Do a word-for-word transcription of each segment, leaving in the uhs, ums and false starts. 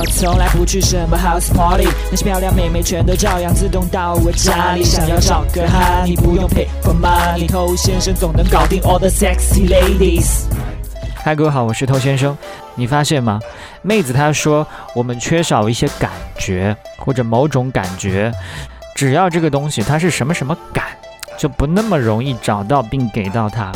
我从来不去什么 house party， 那些漂亮妹妹全都照样自动到我家里。想要找个哈，你不用 pay for money， 偷先生总能搞定 all the sexy ladies。嗨，各位好，我是偷先生。你发现吗？妹子她说我们缺少一些感觉或者某种感觉，只要这个东西它是什么什么感，就不那么容易找到并给到它。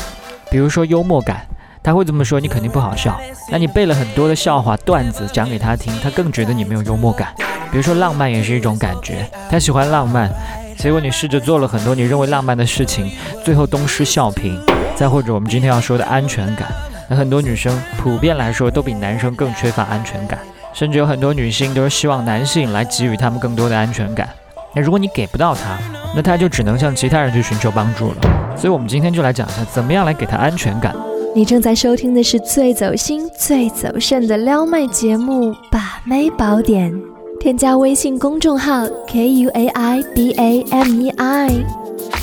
比如说幽默感，他会这么说，你肯定不好笑，那你背了很多的笑话段子讲给他听，他更觉得你没有幽默感。比如说浪漫也是一种感觉，他喜欢浪漫，结果你试着做了很多你认为浪漫的事情，最后东施效颦。再或者我们今天要说的安全感，那很多女生普遍来说都比男生更缺乏安全感，甚至有很多女性都是希望男性来给予他们更多的安全感。那如果你给不到他，那他就只能向其他人去寻求帮助了。所以我们今天就来讲一下怎么样来给他安全感。你正在收听的是最走心最走肾的撩妹节目把妹宝典，添加微信公众号 K U A I B A M E I，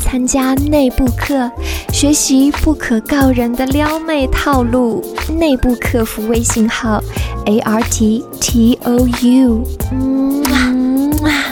参加内部课，学习不可告人的撩妹套路。内部客服微信号 A R T T O U。 嗯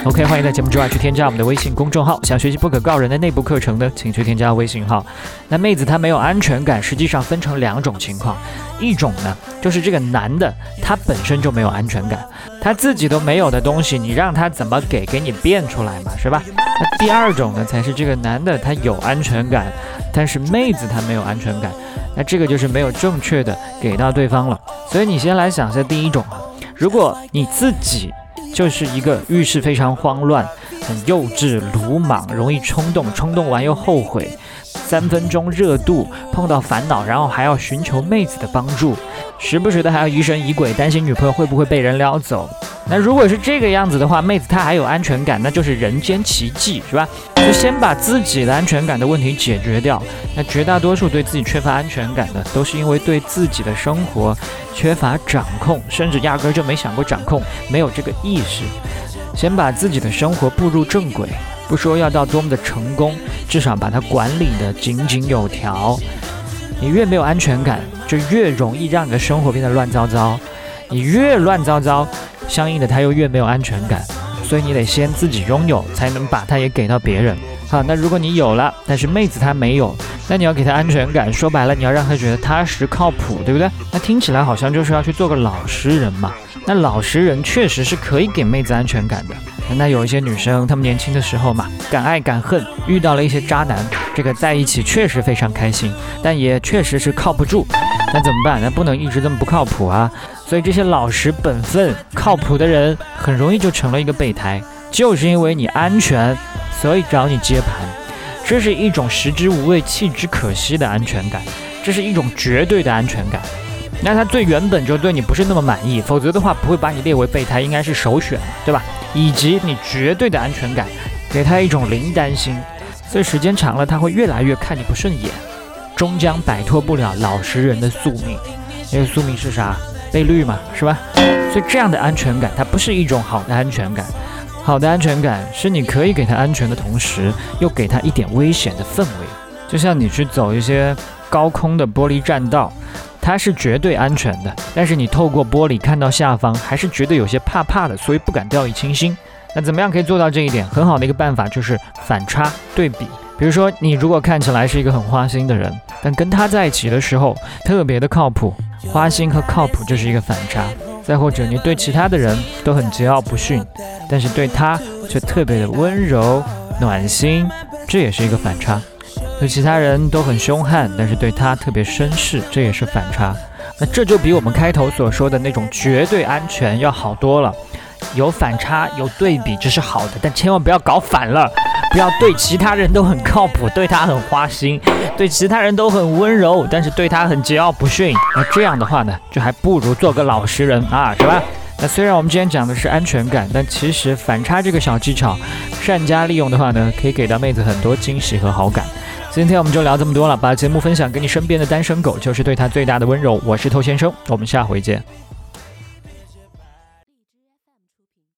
OK， 欢迎在节目之外去添加我们的微信公众号。想学习不可告人的内部课程的，请去添加微信号。那妹子她没有安全感，实际上分成两种情况，一种呢就是这个男的他本身就没有安全感，他自己都没有的东西，你让他怎么给给你变出来嘛，是吧？那第二种呢才是这个男的他有安全感，但是妹子她没有安全感，那这个就是没有正确的给到对方了。所以你先来想一下第一种啊，如果你自己就是一个遇事非常慌乱，很幼稚鲁莽，容易冲动，冲动完又后悔，三分钟热度，碰到烦恼然后还要寻求妹子的帮助，时不时的还要疑神疑鬼，担心女朋友会不会被人撩走。那如果是这个样子的话，妹子她还有安全感，那就是人间奇迹，是吧？就先把自己的安全感的问题解决掉。那绝大多数对自己缺乏安全感的，都是因为对自己的生活缺乏掌控，甚至压根就没想过掌控，没有这个意识。先把自己的生活步入正轨，不说要到多么的成功，至少把它管理得井井有条。你越没有安全感，就越容易让你的生活变得乱糟糟。你越乱糟糟，相应的他又越没有安全感，所以你得先自己拥有，才能把它也给到别人。好，那如果你有了，但是妹子她没有，那你要给她安全感，说白了你要让她觉得踏实靠谱，对不对？那听起来好像就是要去做个老实人嘛。那老实人确实是可以给妹子安全感的。那有一些女生她们年轻的时候嘛，敢爱敢恨，遇到了一些渣男，这个在一起确实非常开心，但也确实是靠不住。那怎么办？那不能一直这么不靠谱啊。所以这些老实本分靠谱的人很容易就成了一个备胎，就是因为你安全，所以找你接盘。这是一种食之无味弃之可惜的安全感，这是一种绝对的安全感。那他最原本就对你不是那么满意，否则的话不会把你列为备胎，应该是首选，对吧？以及你绝对的安全感，给他一种零担心，所以时间长了他会越来越看你不顺眼，终将摆脱不了老实人的宿命。因为宿命是啥？被绿嘛，是吧？所以这样的安全感它不是一种好的安全感。好的安全感是你可以给他安全的同时，又给他一点危险的氛围。就像你去走一些高空的玻璃栈道，它是绝对安全的，但是你透过玻璃看到下方，还是觉得有些怕怕的，所以不敢掉以轻心。那怎么样可以做到这一点？很好的一个办法就是反差对比。比如说你如果看起来是一个很花心的人，但跟他在一起的时候特别的靠谱，花心和靠谱就是一个反差。再或者你对其他的人都很桀骜不驯，但是对他却特别的温柔暖心，这也是一个反差。对其他人都很凶悍，但是对他特别绅士，这也是反差。那这就比我们开头所说的那种绝对安全要好多了。有反差有对比，这是好的，但千万不要搞反了。不要对其他人都很靠谱，对他很花心，对其他人都很温柔，但是对他很桀骜不驯。那这样的话呢，就还不如做个老实人啊，是吧？那虽然我们今天讲的是安全感，但其实反差这个小技巧善加利用的话呢，可以给到妹子很多惊喜和好感。今天我们就聊这么多了，把节目分享给你身边的单身狗，就是对他最大的温柔。我是偷先生，我们下回见。